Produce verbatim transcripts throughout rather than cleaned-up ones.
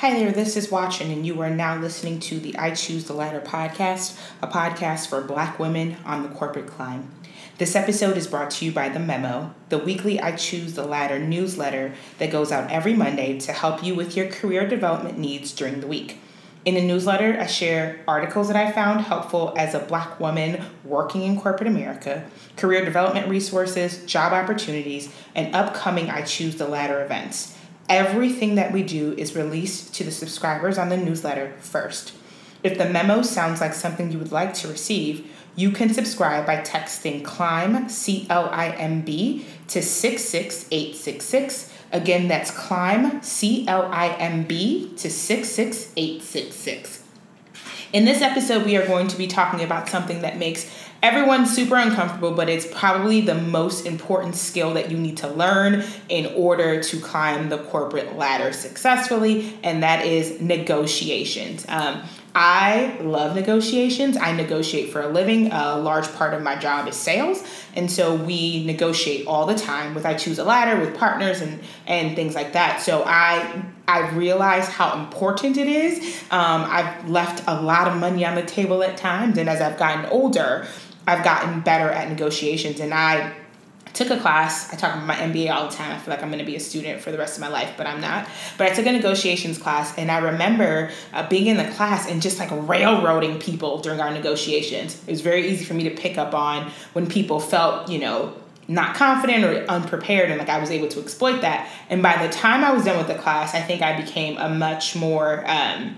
Hi there, this is Watchin', and you are now listening to the I Choose the Ladder podcast, a podcast for Black women on the corporate climb. This episode is brought to you by The Memo, the weekly I Choose the Ladder newsletter that goes out every Monday to help you with your career development needs during the week. In the newsletter, I share articles that I found helpful as a Black woman working in corporate America, career development resources, job opportunities, and upcoming I Choose the Ladder events. Everything that we do is released to the subscribers on the newsletter first. If the memo sounds like something you would like to receive, you can subscribe by texting CLIMB, C L I M B, to six six eight six six. Again, that's CLIMB, C L I M B, to six six eight six six. In this episode, we are going to be talking about something that makes everyone super uncomfortable, but it's probably the most important skill that you need to learn in order to climb the corporate ladder successfully, and that is negotiations. Um, I love negotiations. I negotiate for a living. A large part of my job is sales. And so we negotiate all the time with I Choose a Ladder, with partners and, and things like that. So I I realize how important it is. Um, I've left a lot of money on the table at times. And as I've gotten older, I've gotten better at negotiations. And I took a class. I talk about my M B A all the time. I feel like I'm going to be a student for the rest of my life, but I'm not. But I took a negotiations class, and I remember uh, being in the class and just like railroading people during our negotiations. It was very easy for me to pick up on when people felt, you know, not confident or unprepared, and like I was able to exploit that. And by the time I was done with the class, I think I became a much more um,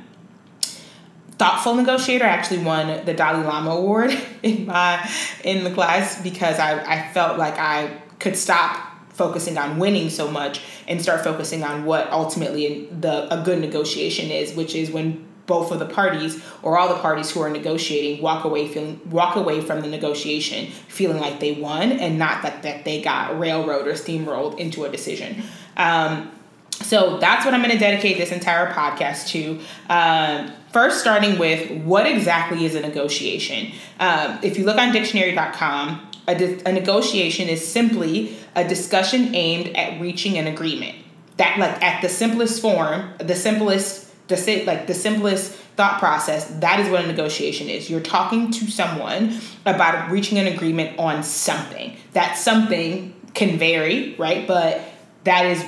thoughtful negotiator. I actually won the Dalai Lama award in my in the class because I, I felt like I could stop focusing on winning so much and start focusing on what ultimately the a good negotiation is, which is when both of the parties or all the parties who are negotiating walk away feeling walk away from the negotiation feeling like they won and not that, that they got railroaded or steamrolled into a decision. Um, so that's what I'm going to dedicate this entire podcast to. Um, First, starting with what exactly is a negotiation? Um, if you look on dictionary dot com, a, di- a negotiation is simply a discussion aimed at reaching an agreement. That, like, at the simplest form, the simplest, the, like, the simplest thought process, that is what a negotiation is. You're talking to someone about reaching an agreement on something. That something can vary, right? But that is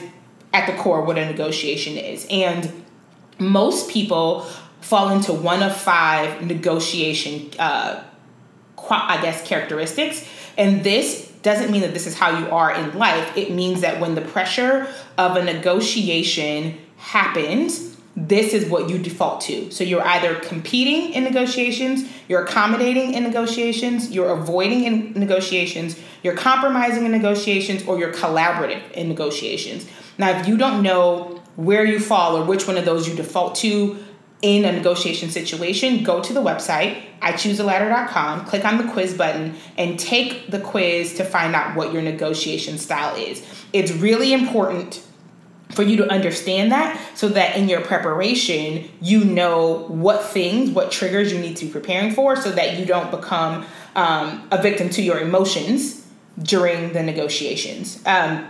at the core what a negotiation is. And most people fall into one of five negotiation, uh, I guess, characteristics. And this doesn't mean that this is how you are in life. It means that when the pressure of a negotiation happens, this is what you default to. So you're either competing in negotiations, you're accommodating in negotiations, you're avoiding in negotiations, you're compromising in negotiations, or you're collaborative in negotiations. Now, if you don't know where you fall or which one of those you default to in a negotiation situation, go to the website, I Choose A Ladder dot com, click on the quiz button, and take the quiz to find out what your negotiation style is. It's really important for you to understand that so that in your preparation, you know what things, what triggers you need to be preparing for so that you don't become um, a victim to your emotions during the negotiations. Um,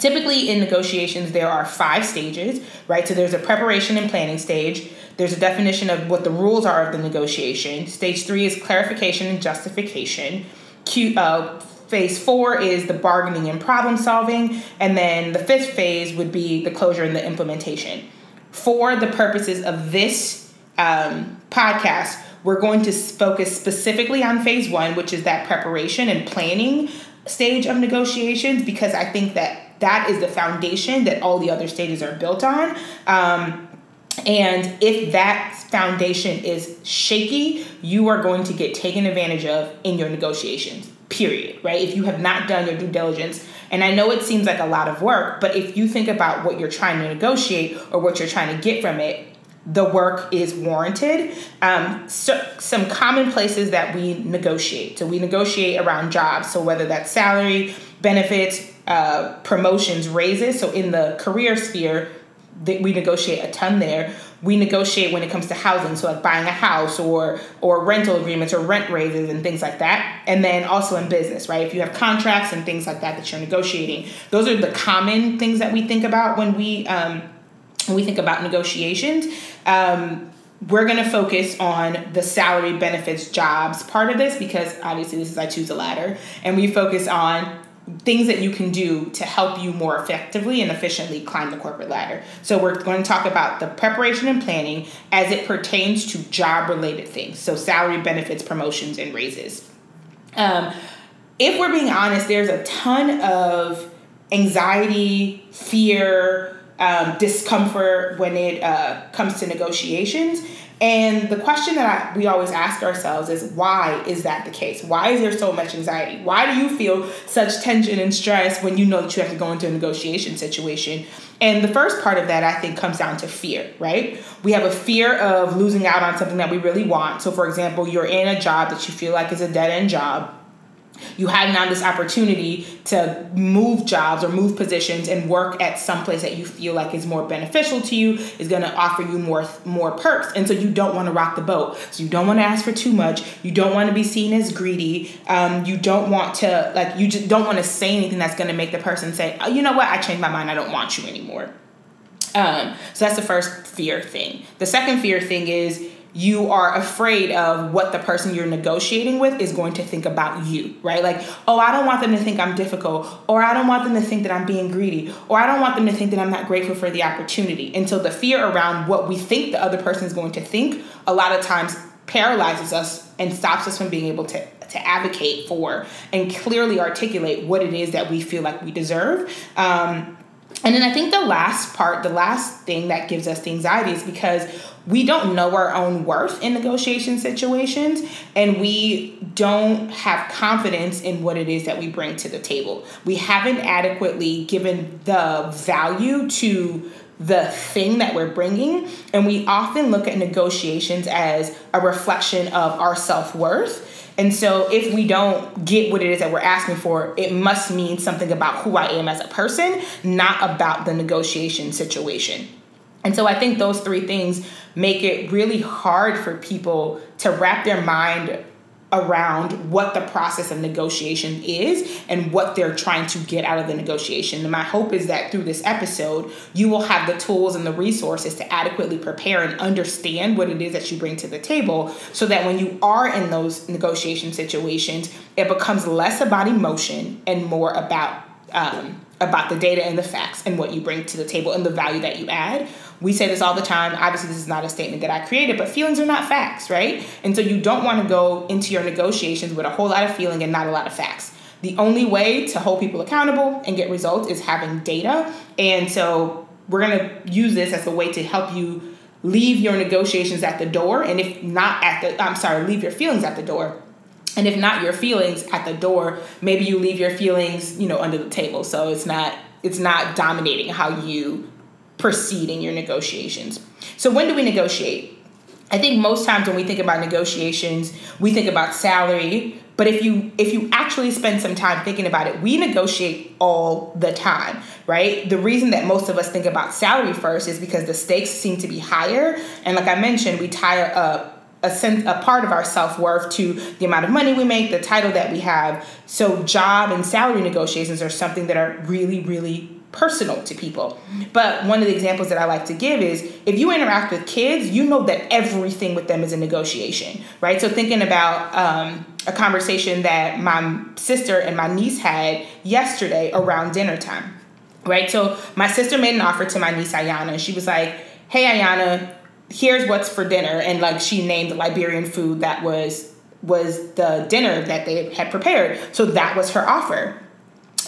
Typically in negotiations, there are five stages, right? So there's a preparation and planning stage. There's a definition of what the rules are of the negotiation. Stage three is clarification and justification. Q, uh, phase four is the bargaining and problem solving. And then the fifth phase would be the closure and the implementation. For the purposes of this um, podcast, we're going to focus specifically on phase one, which is that preparation and planning stage of negotiations, because I think that that is the foundation that all the other stages are built on. Um, and if that foundation is shaky, you are going to get taken advantage of in your negotiations, period, right? If you have not done your due diligence, and I know it seems like a lot of work, but if you think about what you're trying to negotiate or what you're trying to get from it, the work is warranted. Um, so some common places that we negotiate. So we negotiate around jobs. So whether that's salary, benefits, uh, promotions, raises. So in the career sphere, that we negotiate a ton there. We negotiate when it comes to housing. So like buying a house or or rental agreements or rent raises and things like that. And then also in business, right? If you have contracts and things like that that you're negotiating, those are the common things that we think about when we um, when we think about negotiations, um, we're going to focus on the salary, benefits, jobs part of this, because obviously this is I Choose the Ladder, and we focus on things that you can do to help you more effectively and efficiently climb the corporate ladder. So we're going to talk about the preparation and planning as it pertains to job-related things. So salary, benefits, promotions, and raises. Um, if we're being honest, there's a ton of anxiety, fear, um, discomfort when it uh, comes to negotiations. And the question that I, we always ask ourselves is, why is that the case? Why is there so much anxiety? Why do you feel such tension and stress when you know that you have to go into a negotiation situation? And the first part of that, I think, comes down to fear, right? We have a fear of losing out on something that we really want. So, for example, you're in a job that you feel like is a dead-end job. You had now this opportunity to move jobs or move positions and work at some place that you feel like is more beneficial to you, is going to offer you more more perks. And so you don't want to rock the boat. So you don't want to ask for too much. You don't want to be seen as greedy. Um, you don't want to, like, you just don't want to say anything that's going to make the person say, oh, you know what? I changed my mind. I don't want you anymore. Um, so that's the first fear thing. The second fear thing is, you are afraid of what the person you're negotiating with is going to think about you, right? Like, oh, I don't want them to think I'm difficult, or I don't want them to think that I'm being greedy, or I don't want them to think that I'm not grateful for the opportunity. And so the fear around what we think the other person is going to think a lot of times paralyzes us and stops us from being able to, to advocate for and clearly articulate what it is that we feel like we deserve. Um, and then I think the last part, the last thing that gives us the anxiety is because we don't know our own worth in negotiation situations, and we don't have confidence in what it is that we bring to the table. We haven't adequately given the value to the thing that we're bringing, and we often look at negotiations as a reflection of our self-worth. And so if we don't get what it is that we're asking for, it must mean something about who I am as a person, not about the negotiation situation. And so I think those three things make it really hard for people to wrap their mind around what the process of negotiation is and what they're trying to get out of the negotiation. And my hope is that through this episode, you will have the tools and the resources to adequately prepare and understand what it is that you bring to the table, so that when you are in those negotiation situations, it becomes less about emotion and more about um, about the data and the facts and what you bring to the table and the value that you add. We say this all the time. Obviously, this is not a statement that I created, but feelings are not facts, right? And so you don't want to go into your negotiations with a whole lot of feeling and not a lot of facts. The only way to hold people accountable and get results is having data. And so we're going to use this as a way to help you leave your negotiations at the door. And if not at the, I'm sorry, leave your feelings at the door. And if not your feelings at the door, maybe you leave your feelings, you know, under the table. So it's not, it's not dominating how you proceed in your negotiations. So when do we negotiate? I think most times when we think about negotiations, we think about salary. But if you if you actually spend some time thinking about it, we negotiate all the time, right? The reason that most of us think about salary first is because the stakes seem to be higher. And like I mentioned, we tire up A, sense, a part of our self-worth to the amount of money we make, the title that we have. So job and salary negotiations are something that are really, really personal to people. But one of the examples that I like to give is, if you interact with kids, you know that everything with them is a negotiation, right? So thinking about um, a conversation that my sister and my niece had yesterday around dinner time, right? So my sister made an offer to my niece, Ayana, and she was like, hey, Ayana, here's what's for dinner. And like, she named the Liberian food that was was the dinner that they had prepared. So that was her offer.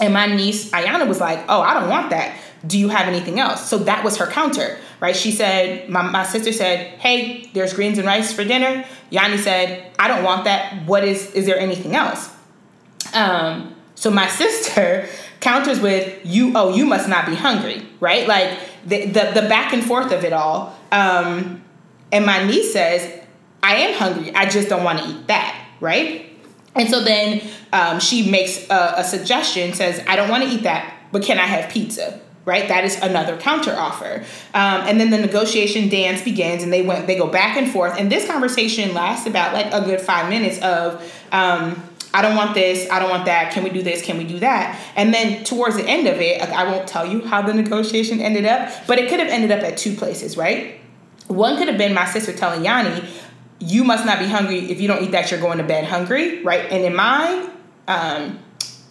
And my niece, Ayana, was like, oh, I don't want that. Do you have anything else? So that was her counter, right? She said, my, my sister said, hey, there's greens and rice for dinner. Yanni said, I don't want that. What is, is there anything else? Um, so my sister counters with, you, oh, you must not be hungry, right? Like the, the, the back and forth of it all. Um, and my niece says, I am hungry. I just don't want to eat that. Right. And so then, um, she makes a, a suggestion, says, I don't want to eat that, but can I have pizza? Right. That is another counter offer. Um, and then the negotiation dance begins, and they went, they go back and forth. And this conversation lasts about like a good five minutes of, um, I don't want this, I don't want that, can we do this, can we do that? And then towards the end of it, I won't tell you how the negotiation ended up, but it could have ended up at two places, right? One could have been my sister telling Yanni, you must not be hungry. If you don't eat that, you're going to bed hungry, right? And in my um,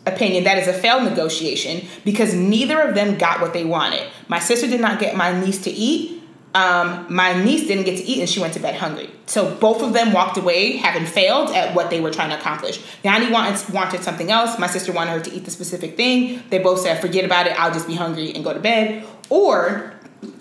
opinion, that is a failed negotiation because neither of them got what they wanted. My sister did not get my niece to eat. Um, my niece didn't get to eat and she went to bed hungry. So both of them walked away having failed at what they were trying to accomplish. Yanni wanted, wanted something else. My sister wanted her to eat the specific thing. They both said, forget about it. I'll just be hungry and go to bed. Or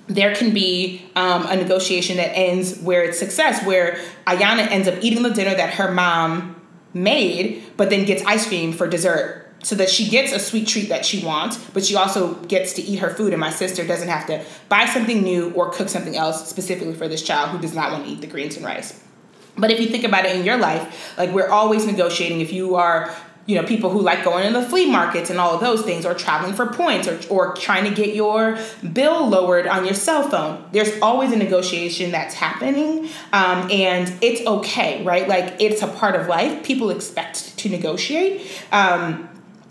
there can be um, a negotiation that ends where it's success, where Ayana ends up eating the dinner that her mom made, but then gets ice cream for dessert. So that she gets a sweet treat that she wants, but she also gets to eat her food. And my sister doesn't have to buy something new or cook something else specifically for this child who does not want to eat the greens and rice. But if you think about it in your life, like we're always negotiating. If you are, you know, people who like going in the flea markets and all of those things, or traveling for points, or, or trying to get your bill lowered on your cell phone, there's always a negotiation that's happening. Um, and it's okay, right? Like it's a part of life. People expect to negotiate. Um,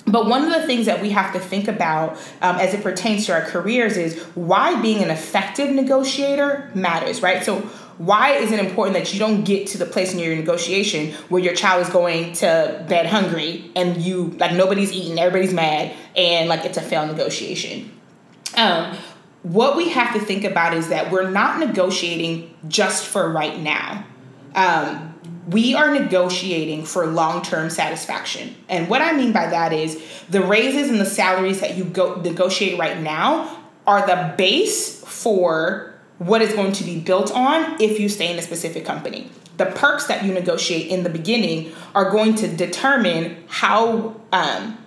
But one of the things that we have to think about um, as it pertains to our careers is why being an effective negotiator matters, right? So why is it important that you don't get to the place in your negotiation where your child is going to bed hungry and you, like, nobody's eating, everybody's mad, and like it's a failed negotiation? Um, what we have to think about is that we're not negotiating just for right now. Um, We are negotiating for long-term satisfaction. And what I mean by that is the raises and the salaries that you go negotiate right now are the base for what is going to be built on if you stay in a specific company. The perks that you negotiate in the beginning are going to determine how um,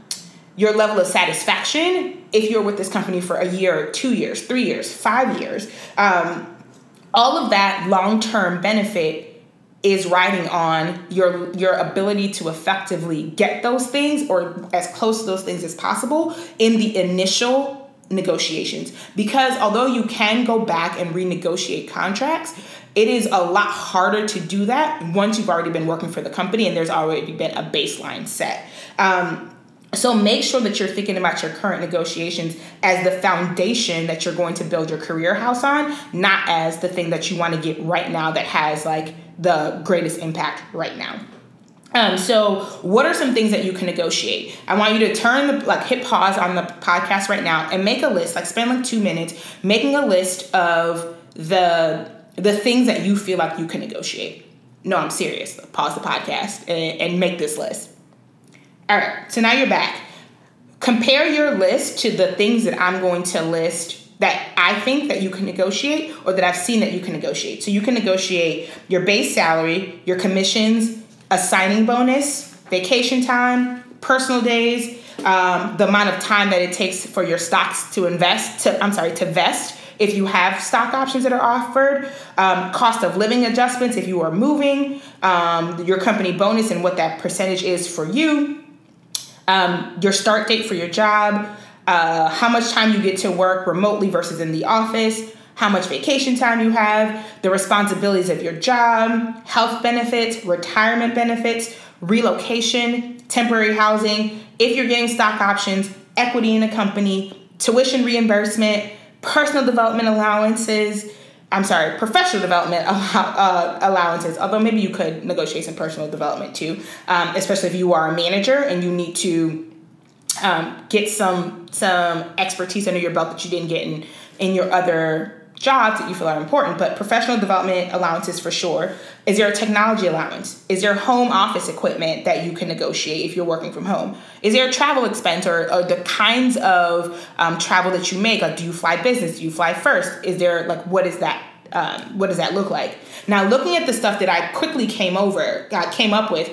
your level of satisfaction if you're with this company for a year, two years, three years, five years. Um, all of that long-term benefit is riding on your your ability to effectively get those things or as close to those things as possible in the initial negotiations. Because although you can go back and renegotiate contracts, it is a lot harder to do that once you've already been working for the company and there's already been a baseline set. Um, so make sure that you're thinking about your current negotiations as the foundation that you're going to build your career house on, not as the thing that you want to get right now that has like the greatest impact right now. Um, so what are some things that you can negotiate? I want you to turn the, like hit pause on the podcast right now and make a list, like spend like two minutes making a list of the, the things that you feel like you can negotiate. No, I'm serious. Pause the podcast and, and make this list. All right. So now you're back. Compare your list to the things that I'm going to list that I think that you can negotiate or that I've seen that you can negotiate. So you can negotiate your base salary, your commissions, a signing bonus, vacation time, personal days, um, the amount of time that it takes for your stocks to invest, to, I'm sorry, to vest if you have stock options that are offered, um, cost of living adjustments if you are moving, um, your company bonus and what that percentage is for you, um, your start date for your job, Uh, how much time you get to work remotely versus in the office, how much vacation time you have, the responsibilities of your job, health benefits, retirement benefits, relocation, temporary housing, if you're getting stock options, equity in a company, tuition reimbursement, personal development allowances, I'm sorry, professional development uh, allowances, although maybe you could negotiate some personal development too, um, especially if you are a manager and you need to Um, get some some expertise under your belt that you didn't get in, in your other jobs that you feel are important. But professional development allowances for sure. Is there a technology allowance? Is there home office equipment that you can negotiate if you're working from home? Is there a travel expense or, or the kinds of um, travel that you make? Like, do you fly business? Do you fly first? Is there, like, what is that? Um, what does that look like? Now, looking at the stuff that I quickly came over, uh, came up with,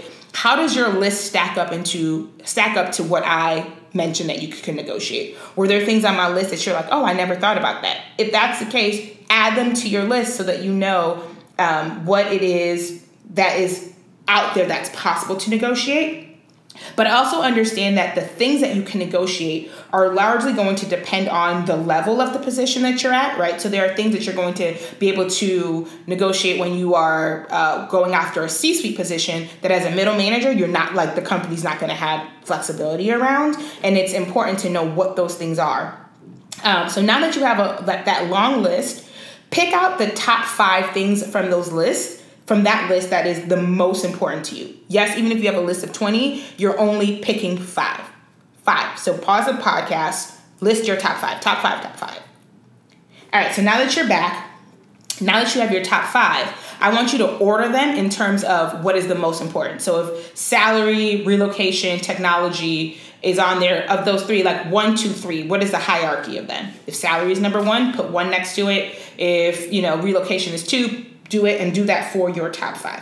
how does your list stack up into stack up to what I mentioned that you can negotiate? Were there things on my list that you're like, oh, I never thought about that? If that's the case, add them to your list so that you know um, what it is that is out there that's possible to negotiate. But I also understand that the things that you can negotiate are largely going to depend on the level of the position that you're at, right? So there are things that you're going to be able to negotiate when you are uh, going after a C-suite position that as a middle manager, you're not like the company's not going to have flexibility around. And it's important to know what those things are. Um, so now that you have a, that, that long list, pick out the top five things from those lists. From that list that is the most important to you. Yes, even if you have a list of twenty, you're only picking five. Five. So pause the podcast, list your top five, top five, top five. All right, so now that you're back, now that you have your top five, I want you to order them in terms of what is the most important. So if salary, relocation, technology is on there, of those three, like one, two, three, what is the hierarchy of them? If salary is number one, put one next to it. If, you know, relocation is two, do it and do that for your top five.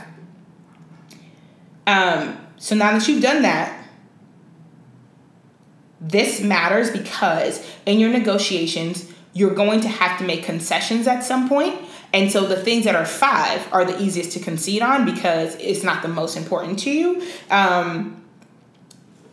Um, so now that you've done that, this matters because in your negotiations, you're going to have to make concessions at some point. And so the things that are five are the easiest to concede on because it's not the most important to you. Um,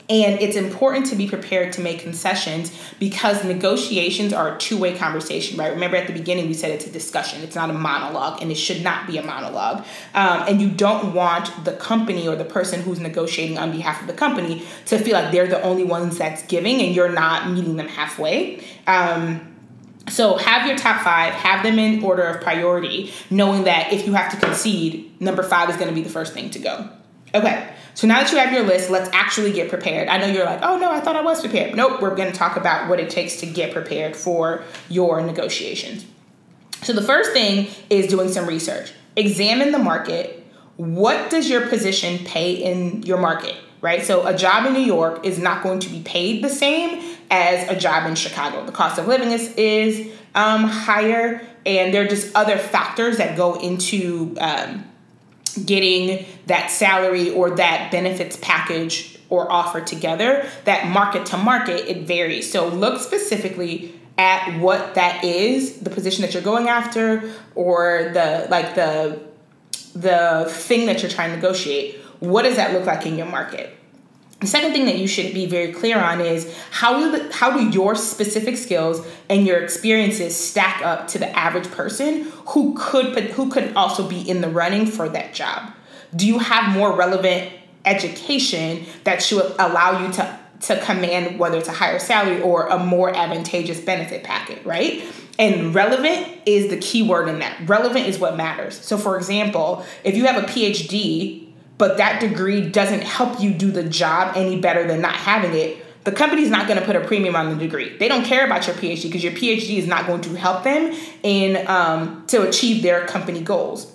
and it's important to be prepared to make concessions because negotiations are a two-way conversation, right? Remember at the beginning, we said it's a discussion. It's not a monologue, and it should not be a monologue. Um, and you don't want the company or the person who's negotiating on behalf of the company to feel like they're the only ones that's giving and you're not meeting them halfway. Um, so have your top five, have them in order of priority, knowing that if you have to concede, number five is going to be the first thing to go. Okay. So now that you have your list, let's actually get prepared. I know you're like, oh, no, I thought I was prepared. Nope, we're going to talk about what it takes to get prepared for your negotiations. So the first thing is doing some research. Examine the market. What does your position pay in your market, right? So a job in New York is not going to be paid the same as a job in Chicago. The cost of living is, is um, higher, and there are just other factors that go into um getting that salary or that benefits package or offer together. That market to market, it varies. So look specifically at what that is, the position that you're going after, or the like the the thing that you're trying to negotiate. What does that look like in your market? The second thing that you should be very clear on is how do the, how do your specific skills and your experiences stack up to the average person who could who could also be in the running for that job? Do you have more relevant education that should allow you to, to command whether it's a higher salary or a more advantageous benefit packet, right? And relevant is the key word in that. Relevant is what matters. So, for example, if you have a P H D, but that degree doesn't help you do the job any better than not having it, the company's not going to put a premium on the degree. They don't care about your P H D because your P H D is not going to help them in um, to achieve their company goals.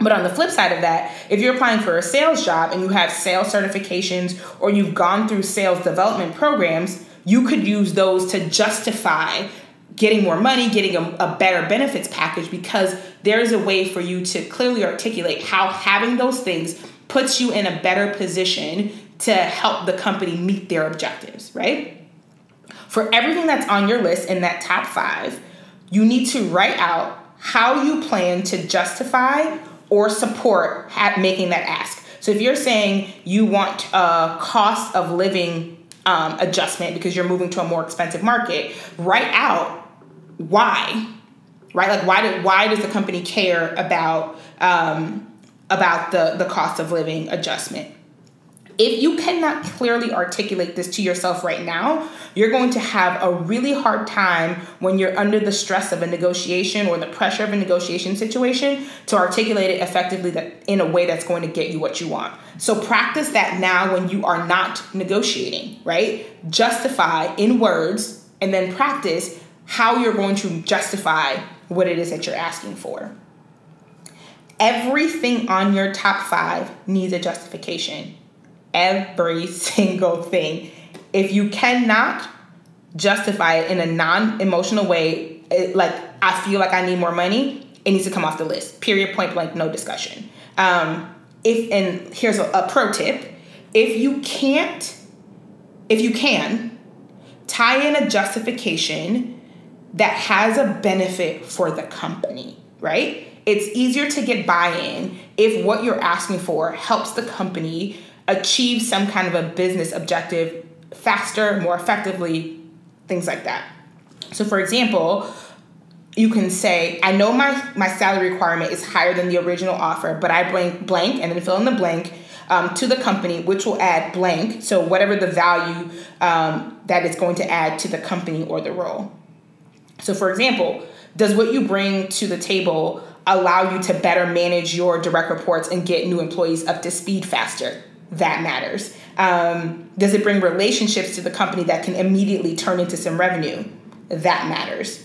But on the flip side of that, if you're applying for a sales job and you have sales certifications or you've gone through sales development programs, you could use those to justify getting more money, getting a, a better benefits package, because there is a way for you to clearly articulate how having those things puts you in a better position to help the company meet their objectives, right? For everything that's on your list in that top five, you need to write out how you plan to justify or support making that ask. So if you're saying you want a cost of living um, adjustment because you're moving to a more expensive market, write out why, right? Like why, do, why does the company care about um, about the, the cost of living adjustment? If you cannot clearly articulate this to yourself right now, you're going to have a really hard time when you're under the stress of a negotiation or the pressure of a negotiation situation to articulate it effectively that in a way that's going to get you what you want. So practice that now when you are not negotiating, right? Justify in words and then practice how you're going to justify what it is that you're asking for. Everything on your top five needs a justification. Every single thing. If you cannot justify it in a non-emotional way, it, like I feel like I need more money, it needs to come off the list. Period, point blank, no discussion. Um, if and here's a, a pro tip. If you can't, if you can, tie in a justification that has a benefit for the company, right? It's easier to get buy-in if what you're asking for helps the company achieve some kind of a business objective faster, more effectively, things like that. So for example, you can say, I know my, my salary requirement is higher than the original offer, but I blank blank and then fill in the blank um, to the company, which will add blank. So whatever the value um, that it's going to add to the company or the role. So for example, does what you bring to the table allow you to better manage your direct reports and get new employees up to speed faster? That matters. Um, does it bring relationships to the company that can immediately turn into some revenue? That matters.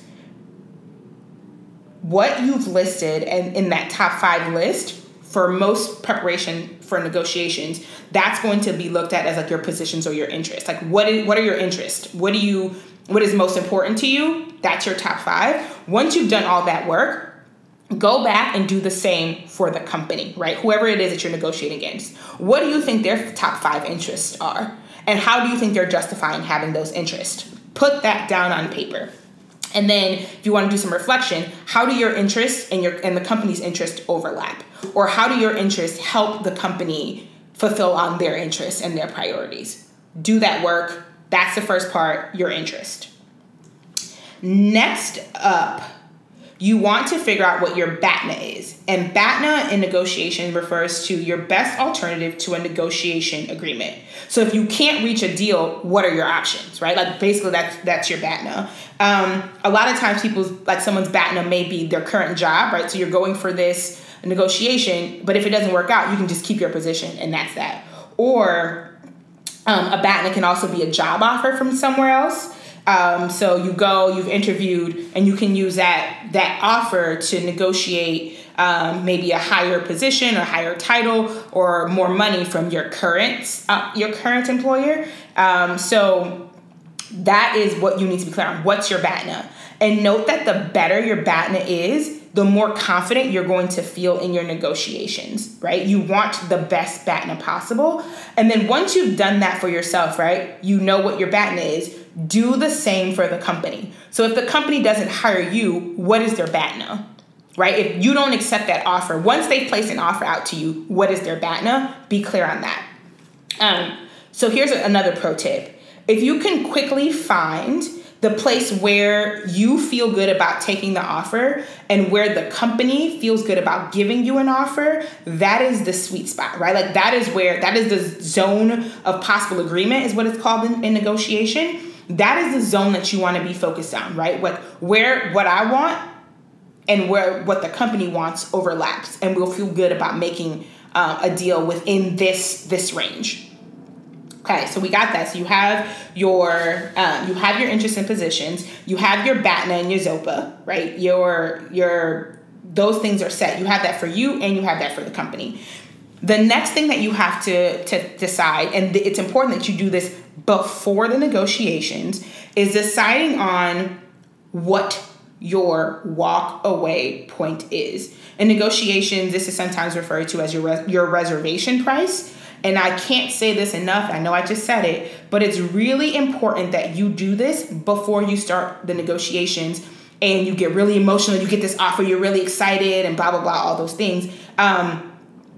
What you've listed and in that top five list for most preparation for negotiations, that's going to be looked at as like your positions or your interests. Like what is, what are your interests? What do you, what is most important to you? That's your top five. Once you've done all that work, go back and do the same for the company, right? Whoever it is that you're negotiating against. What do you think their top five interests are? And how do you think they're justifying having those interests? Put that down on paper. And then if you want to do some reflection, how do your interests and your and the company's interests overlap? Or how do your interests help the company fulfill on their interests and their priorities? Do that work. That's the first part, your interest. Next up, you want to figure out what your B A T N A is. And B A T N A in negotiation refers to your best alternative to a negotiation agreement. So if you can't reach a deal, what are your options, right? Like basically that's, that's your B A T N A. Um, a lot of times people's, like someone's B A T N A may be their current job, right? So you're going for this negotiation, but if it doesn't work out, you can just keep your position and that's that. Or um, a B A T N A can also be a job offer from somewhere else. Um, so you go, you've interviewed, and you can use that that offer to negotiate um, maybe a higher position or higher title or more money from your current uh, your current employer. Um, so that is what you need to be clear on. What's your B A T N A? And note that the better your B A T N A is, the more confident you're going to feel in your negotiations, right? You want the best B A T N A possible. And then once you've done that for yourself, right, you know what your B A T N A is. Do the same for the company. So if the company doesn't hire you, what is their B A T N A, right? If you don't accept that offer, once they place an offer out to you, what is their B A T N A? Be clear on that. Um, so here's another pro tip. If you can quickly find the place where you feel good about taking the offer and where the company feels good about giving you an offer, that is the sweet spot, right? Like that is where, that is the zone of possible agreement is what it's called in, in negotiation. That is the zone that you want to be focused on, right? What, where what I want and where what the company wants overlaps, and we'll feel good about making uh, a deal within this this range. Okay, so we got that. So you have your um, you have your interests and positions, you have your B A T N A and your ZOPA, right? Your your those things are set. You have that for you, and you have that for the company. The next thing that you have to, to decide, and th- it's important that you do this before the negotiations, is deciding on what your walk away point is. In negotiations, this is sometimes referred to as your res- your reservation price. And I can't say this enough. I know I just said it, but it's really important that you do this before you start the negotiations and you get really emotional. You get this offer, you're really excited and blah, blah, blah, all those things. Um,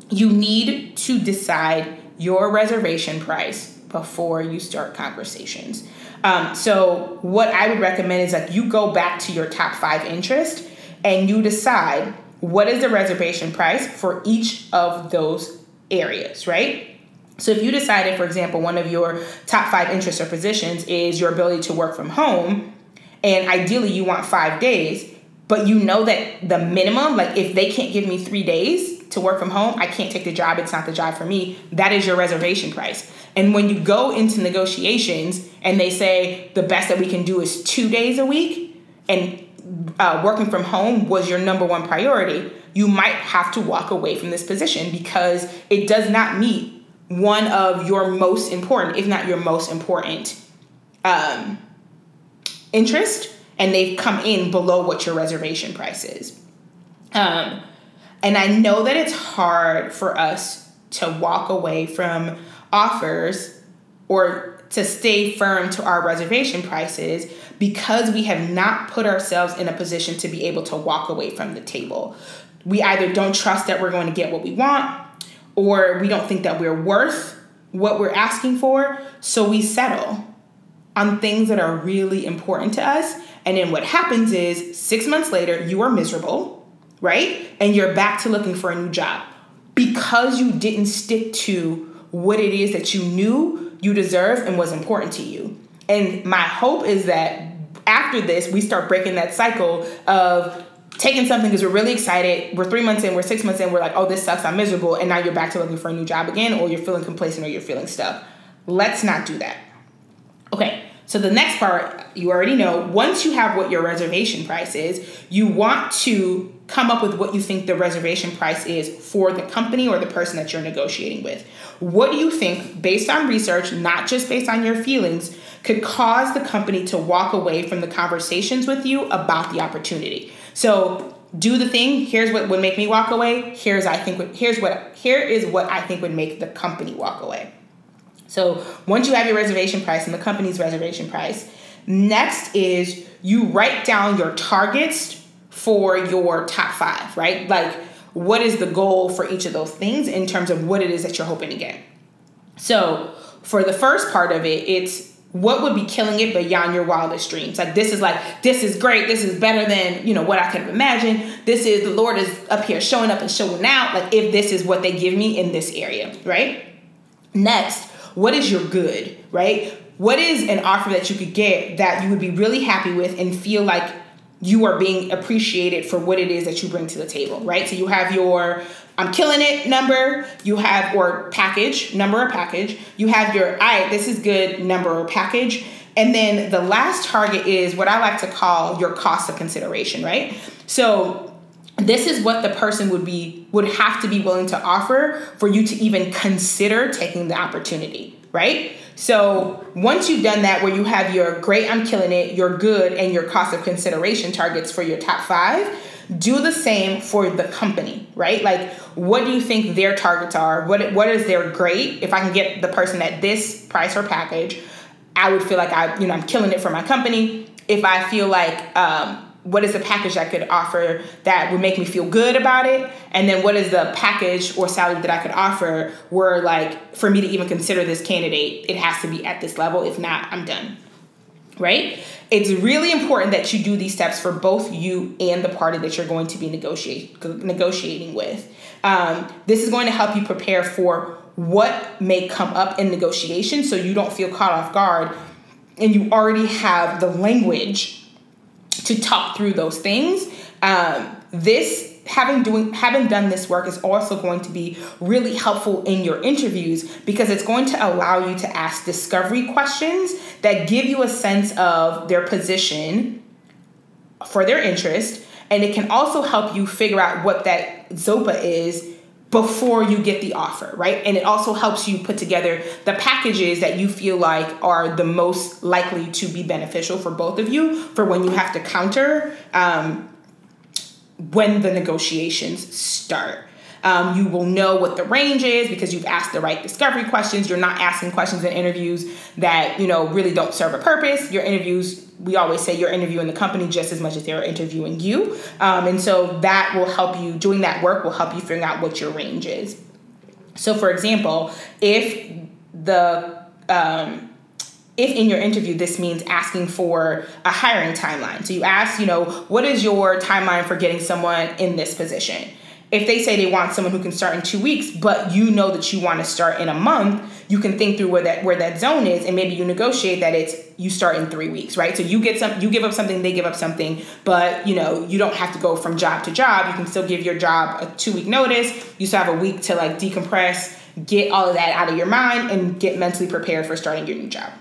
You need to decide your reservation price before you start conversations. Um, so what I would recommend is that you go back to your top five interest and you decide what is the reservation price for each of those areas, right? So if you decided, for example, one of your top five interests or positions is your ability to work from home, and ideally you want five days, but you know that the minimum, like if they can't give me three days, to work from home, I can't take the job. It's not the job for me. That is your reservation price. And when you go into negotiations and they say the best that we can do is two days a week and uh, working from home was your number one priority, you might have to walk away from this position because it does not meet one of your most important, if not your most important um, interest. And they've come in below what your reservation price is. Um, And I know that it's hard for us to walk away from offers or to stay firm to our reservation prices because we have not put ourselves in a position to be able to walk away from the table. We either don't trust that we're going to get what we want, or we don't think that we're worth what we're asking for, so we settle on things that are really important to us. And then what happens is six months later, you are miserable, right? And you're back to looking for a new job because you didn't stick to what it is that you knew you deserved and was important to you. And my hope is that after this, we start breaking that cycle of taking something because we're really excited. We're three months in, we're six months in, we're like, oh, this sucks, I'm miserable. And now you're back to looking for a new job again, or you're feeling complacent, or you're feeling stuck. Let's not do that. Okay, so the next part, you already know, once you have what your reservation price is, you want to come up with what you think the reservation price is for the company or the person that you're negotiating with. What do you think, based on research, not just based on your feelings, could cause the company to walk away from the conversations with you about the opportunity? So do the thing. Here's what would make me walk away. Here's I think. What, here's what. Here is what I think would make the company walk away. So once you have your reservation price and the company's reservation price, next is you write down your targets for your top five, right? Like, what is the goal for each of those things in terms of what it is that you're hoping to get? So for the first part of it, it's what would be killing it beyond your wildest dreams? Like, this is like, this is great. This is better than, you know, what I could have imagined. This is, the Lord is up here showing up and showing out. Like, if this is what they give me in this area, right? Next, what is your good, right? What is an offer that you could get that you would be really happy with and feel like you are being appreciated for what it is that you bring to the table, right? So you have your I'm killing it number, you have, or package, number or package. You have your, all right, this is good, number or package. And then the last target is what I like to call your cost of consideration, right? So this is what the person would be, would have to be willing to offer for you to even consider taking the opportunity, right? So once you've done that, where you have your great, I'm killing it, your good, and your cost of consideration targets for your top five, do the same for the company, right? Like, what do you think their targets are? What what is their great? If I can get the person at this price or package, I would feel like I, you know, I'm killing it for my company. If I feel like, um, what is the package I could offer that would make me feel good about it? And then what is the package or salary that I could offer where, like, for me to even consider this candidate, it has to be at this level. If not, I'm done, right? It's really important that you do these steps for both you and the party that you're going to be negotiate, negotiating with. Um, this is going to help you prepare for what may come up in negotiation so you don't feel caught off guard and you already have the language to talk through those things. Um, this having doing having done this work is also going to be really helpful in your interviews because it's going to allow you to ask discovery questions that give you a sense of their position for their interest, and it can also help you figure out what that ZOPA is before you get the offer, right? And it also helps you put together the packages that you feel like are the most likely to be beneficial for both of you for when you have to counter um, when the negotiations start. Um, you will know what the range is because you've asked the right discovery questions. You're not asking questions in interviews that, you know, really don't serve a purpose. Your interviews, we always say you're interviewing the company just as much as they're interviewing you. Um, and so that will help you, doing that work will help you figure out what your range is. So for example, if the, um, if in your interview, this means asking for a hiring timeline. So you ask, you know, what is your timeline for getting someone in this position? If they say they want someone who can start in two weeks, but you know that you want to start in a month, you can think through where that where that zone is, and maybe you negotiate that it's you start in three weeks, right? So you get some, you give up something, they give up something, but you know you don't have to go from job to job. You can still give your job a two week notice. You still have a week to like decompress, get all of that out of your mind, and get mentally prepared for starting your new job.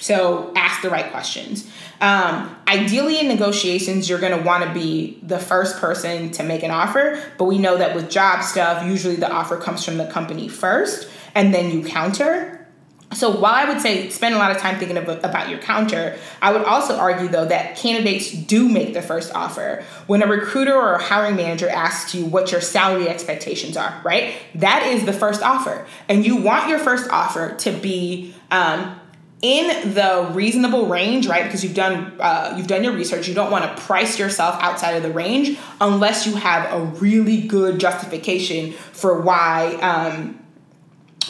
So ask the right questions. Um, ideally in negotiations, you're going to want to be the first person to make an offer. But we know that with job stuff, usually the offer comes from the company first and then you counter. So while I would say spend a lot of time thinking about your counter, I would also argue, though, that candidates do make the first offer. When a recruiter or a hiring manager asks you what your salary expectations are, right? That is the first offer. And you want your first offer to be um in the reasonable range, right? Because you've done uh, you've done your research. You don't want to price yourself outside of the range unless you have a really good justification for why um,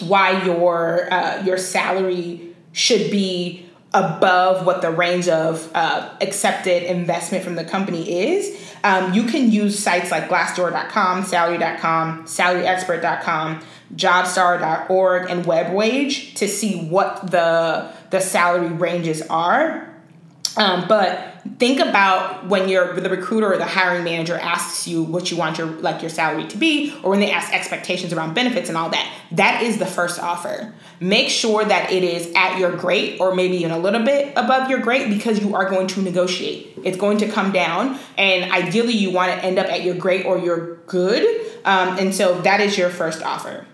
why your uh, your salary should be above what the range of uh, accepted investment from the company is, um, you can use sites like Glassdoor dot com, Salary dot com, Salary Expert dot com, Jobstar dot org, and WebWage to see what the the salary ranges are. Um, but think about when you're the recruiter or the hiring manager asks you what you want your like your salary to be, or when they ask expectations around benefits and all that. That is the first offer. Make sure that it is at your grade or maybe even a little bit above your grade, because you are going to negotiate. It's going to come down, and ideally you want to end up at your grade or your good. Um, and so that is your first offer.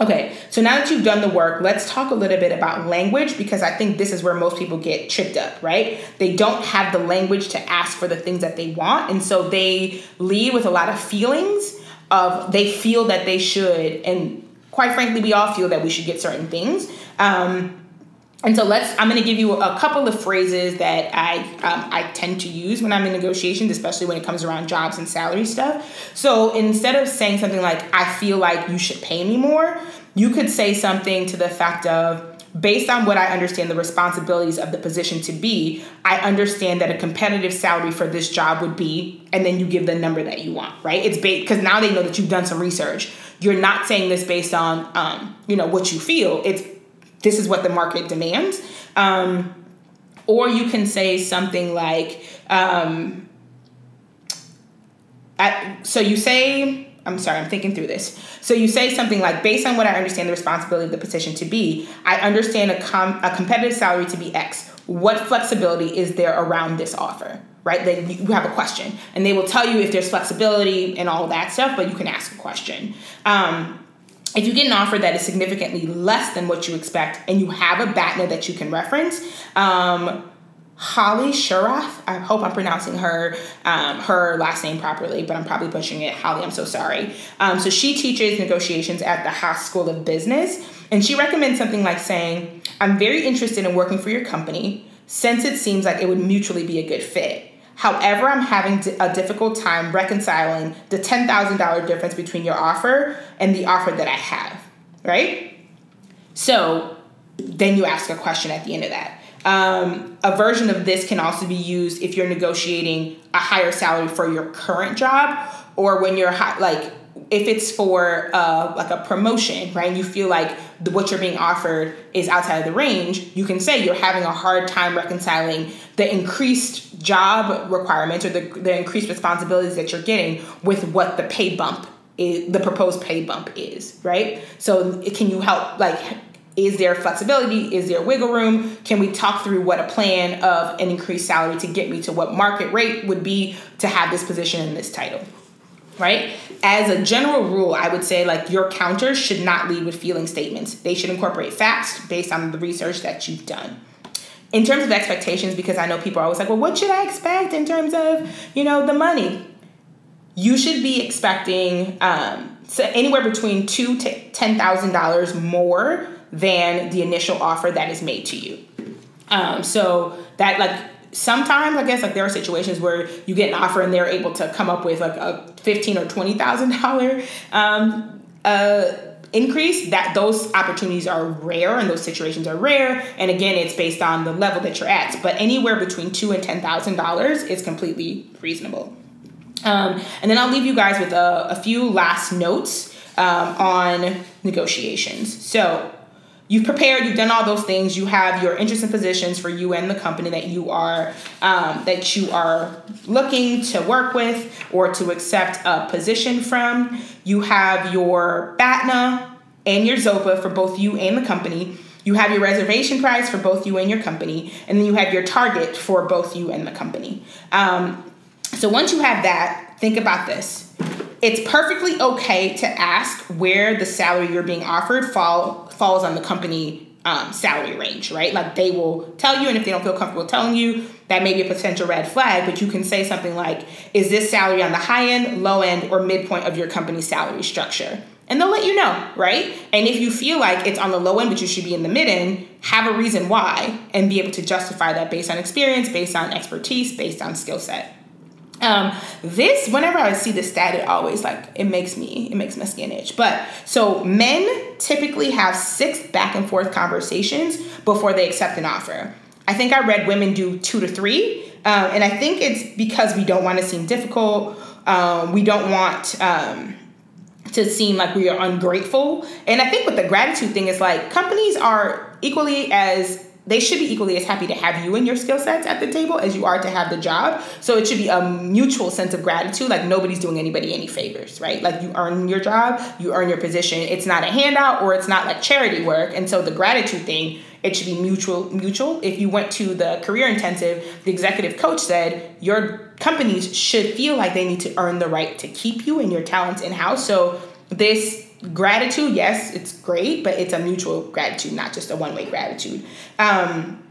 Okay, so now that you've done the work, let's talk a little bit about language, because I think this is where most people get tripped up, right? They don't have the language to ask for the things that they want. And so they lead with a lot of feelings of they feel that they should. And quite frankly, we all feel that we should get certain things. Um, and so let's I'm going to give you a couple of phrases that I um, I tend to use when I'm in negotiations, especially when it comes around jobs and salary stuff. So instead of saying something like, I feel like you should pay me more, you could say something to the fact of, based on what I understand the responsibilities of the position to be, I understand that a competitive salary for this job would be, and then you give the number that you want, right? It's based, because now they know that you've done some research. You're not saying this based on, um, you know, what you feel. It's this is what the market demands. Um, or you can say something like, um, I, so you say, I'm sorry, I'm thinking through this. So you say something like, based on what I understand the responsibility of the position to be, I understand a, com- a competitive salary to be X. What flexibility is there around this offer, right? Then you have a question, and they will tell you if there's flexibility and all that stuff, but you can ask a question. Um, If you get an offer that is significantly less than what you expect, and you have a B A T N A that you can reference, um, Holly Shiroff, I hope I'm pronouncing her um, her last name properly, but I'm probably pushing it. Holly, I'm so sorry. Um, so she teaches negotiations at the Haas School of Business, and she recommends something like saying, I'm very interested in working for your company since it seems like it would mutually be a good fit. However, I'm having a difficult time reconciling the ten thousand dollars difference between your offer and the offer that I have, right? So then you ask a question at the end of that. Um, a version of this can also be used if you're negotiating a higher salary for your current job, or when you're high, like if it's for uh, like a promotion, right? You feel like the, what you're being offered is outside of the range. You can say you're having a hard time reconciling the increased job requirements or the, the increased responsibilities that you're getting with what the pay bump is, the proposed pay bump is, right? So can you help, like, is there flexibility? Is there wiggle room? Can we talk through what a plan of an increased salary to get me to what market rate would be to have this position and this title? Right? As a general rule, I would say, like, your counters should not lead with feeling statements. They should incorporate facts based on the research that you've done. In terms of expectations, because I know people are always like, well, what should I expect in terms of, you know, the money? You should be expecting um, so anywhere between two to ten thousand dollars more than the initial offer that is made to you. Um, so that, like, sometimes, I guess, like, there are situations where you get an offer and they're able to come up with like a fifteen or twenty thousand dollar um, uh, increase. That those opportunities are rare and those situations are rare. And again, it's based on the level that you're at. But anywhere between two and ten thousand dollars is completely reasonable. Um, and then I'll leave you guys with a, a few last notes um, on negotiations. So. You've prepared, you've done all those things. You have your interests and positions for you and the company that you are um, that you are looking to work with or to accept a position from. You have your B A T N A and your ZOPA for both you and the company. You have your reservation price for both you and your company. And then you have your target for both you and the company. Um, so once you have that, think about this. It's perfectly okay to ask where the salary you're being offered fall, falls on the company um, salary range, right? Like, they will tell you, and if they don't feel comfortable telling you, that may be a potential red flag, but you can say something like, is this salary on the high end, low end, or midpoint of your company's salary structure? And they'll let you know, right? And if you feel like it's on the low end, but you should be in the mid end, have a reason why and be able to justify that based on experience, based on expertise, based on skill set. Um, this, whenever I see this stat, it always like, it makes me, it makes my skin itch. But so men typically have six back and forth conversations before they accept an offer. I think I read women do two to three. Um, and I think it's because we don't want to seem difficult. Um, we don't want, um, to seem like we are ungrateful. And I think with the gratitude thing is like companies are equally as They should be equally as happy to have you and your skill sets at the table as you are to have the job. So it should be a mutual sense of gratitude. Like nobody's doing anybody any favors, right? Like you earn your job, you earn your position. It's not a handout or it's not like charity work. And so the gratitude thing, it should be mutual. Mutual. If you went to the career intensive, the executive coach said your companies should feel like they need to earn the right to keep you and your talents in-house. So this gratitude, yes, it's great, but it's a mutual gratitude, not just a one-way gratitude. Um,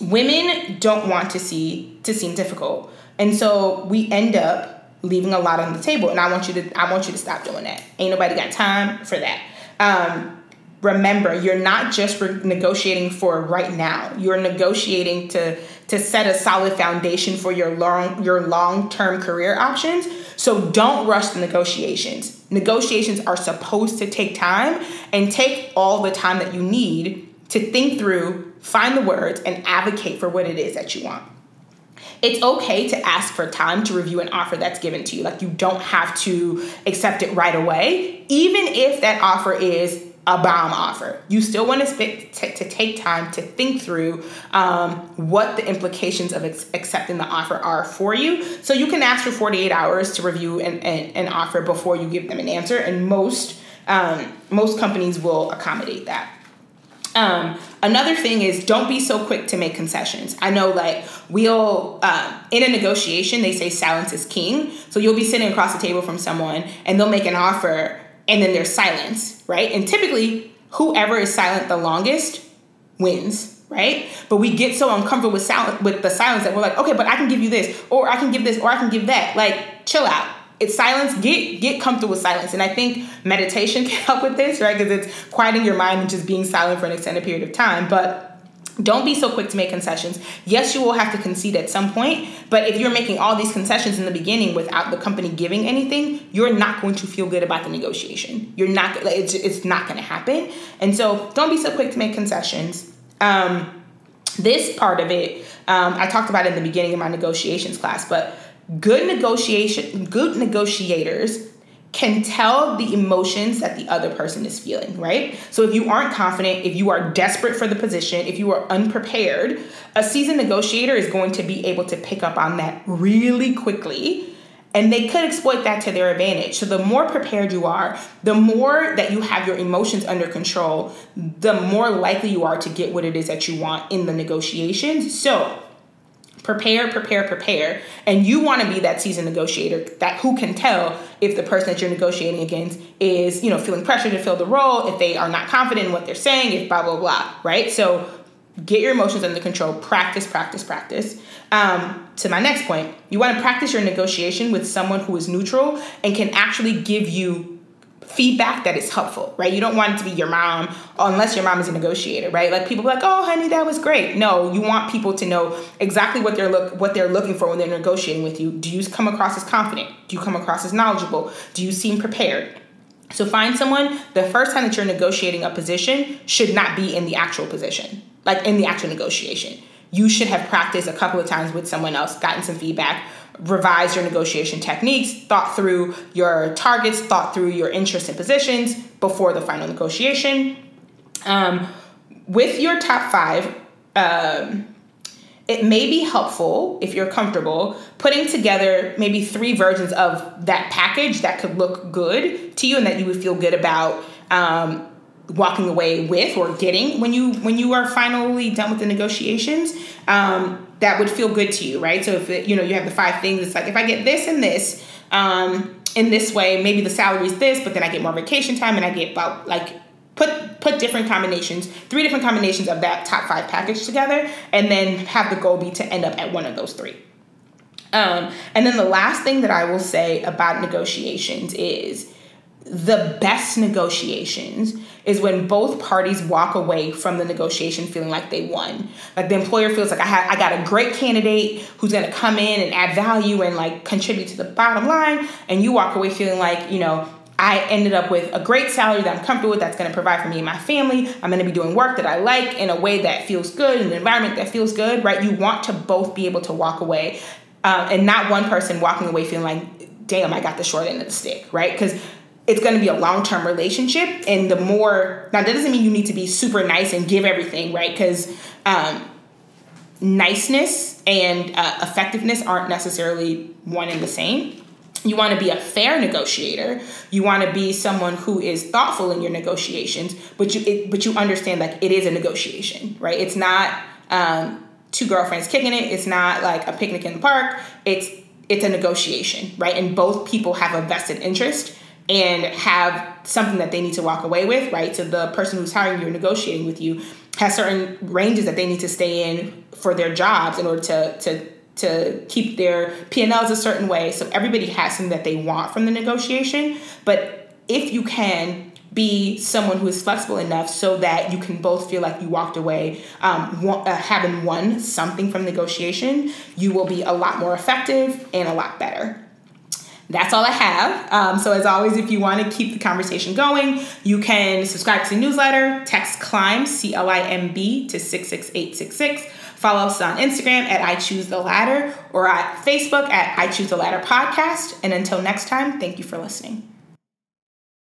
women don't want to see to seem difficult, and so we end up leaving a lot on the table. And I want you to, I want you to stop doing that. Ain't nobody got time for that. Um, remember, you're not just re- negotiating for right now. You're negotiating to to set a solid foundation for your long your long-term career options. So don't rush the negotiations. Negotiations are supposed to take time, and take all the time that you need to think through, find the words, and advocate for what it is that you want. It's okay to ask for time to review an offer that's given to you. Like you don't have to accept it right away, even if that offer is a bomb offer. You still want to, sp- t- to take time to think through um, what the implications of ex- accepting the offer are for you. So you can ask for forty-eight hours to review an, an, an offer before you give them an answer. And most um, most companies will accommodate that. Um, another thing is don't be so quick to make concessions. I know like we'll, uh, in a negotiation, they say silence is king. So you'll be sitting across the table from someone and they'll make an offer and then there's silence, right? And typically, whoever is silent the longest wins, right? But we get so uncomfortable with sil- with the silence that we're like, okay, but I can give you this, or I can give this, or I can give that. Like, chill out. It's silence. Get get comfortable with silence. And I think meditation can help with this, right? Because it's quieting your mind and just being silent for an extended period of time. But don't be so quick to make concessions. Yes, you will have to concede at some point, but if you're making all these concessions in the beginning without the company giving anything, you're not going to feel good about the negotiation. You're not, like, it's, it's not going to happen. And so don't be so quick to make concessions. Um, this part of it, um, I talked about in the beginning of my negotiations class, but good negotiation, good negotiators can tell the emotions that the other person is feeling, right? So if you aren't confident, if you are desperate for the position, if you are unprepared, a seasoned negotiator is going to be able to pick up on that really quickly. And they could exploit that to their advantage. So the more prepared you are, the more that you have your emotions under control, the more likely you are to get what it is that you want in the negotiations. So Prepare, prepare, prepare. And you want to be that seasoned negotiator that who can tell if the person that you're negotiating against is, you know, feeling pressure to fill the role, if they are not confident in what they're saying, if blah, blah, blah, right? So get your emotions under control. Practice, practice, practice. Um, to my next point, you want to practice your negotiation with someone who is neutral and can actually give you feedback that is helpful, right? You don't want it to be your mom, unless your mom is a negotiator, right? Like people are like, oh, honey, that was great. No, you want people to know exactly what they're look what they're looking for when they're negotiating with you. Do you come across as confident? Do you come across as knowledgeable? Do you seem prepared? So find someone. The first time that you're negotiating a position should not be in the actual position, like in the actual negotiation. You should have practiced a couple of times with someone else, gotten some feedback, revised your negotiation techniques, thought through your targets, thought through your interests and positions before the final negotiation. Um, with your top five, um, it may be helpful, if you're comfortable, putting together maybe three versions of that package that could look good to you and that you would feel good about um walking away with or getting when you when you are finally done with the negotiations, um, that would feel good to you, right? So if it, you know you have the five things, it's like if I get this and this um, in this way, maybe the salary is this, but then I get more vacation time and I get about like put put different combinations, three different combinations of that top five package together, and then have the goal be to end up at one of those three. Um, and then the last thing that I will say about negotiations is the best negotiations is when both parties walk away from the negotiation feeling like they won. Like the employer feels like I have, I got a great candidate who's going to come in and add value and like contribute to the bottom line. And you walk away feeling like, you know, I ended up with a great salary that I'm comfortable with, that's going to provide for me and my family. I'm going to be doing work that I like in a way that feels good, in an environment that feels good, right? You want to both be able to walk away uh, and not one person walking away feeling like, damn, I got the short end of the stick, right? Because it's going to be a long-term relationship. And the more, now that doesn't mean you need to be super nice and give everything, right? Because um, niceness and uh, effectiveness aren't necessarily one and the same. You want to be a fair negotiator. You want to be someone who is thoughtful in your negotiations, but you it, but you understand like it is a negotiation, right? It's not um, two girlfriends kicking it. It's not like a picnic in the park. It's it's a negotiation, right? And both people have a vested interest and have something that they need to walk away with, right? So the person who's hiring you or negotiating with you has certain ranges that they need to stay in for their jobs in order to to. to keep their P and L's a certain way. So everybody has something that they want from the negotiation. But if you can be someone who is flexible enough so that you can both feel like you walked away um, want, uh, having won something from negotiation, you will be a lot more effective and a lot better. That's all I have. Um, so as always, if you want to keep the conversation going, you can subscribe to the newsletter, text CLIMB, C L I M B, to six six eight six six. Follow us on Instagram at I Choose the Ladder or at Facebook at I Choose the Ladder Podcast. And until next time, thank you for listening.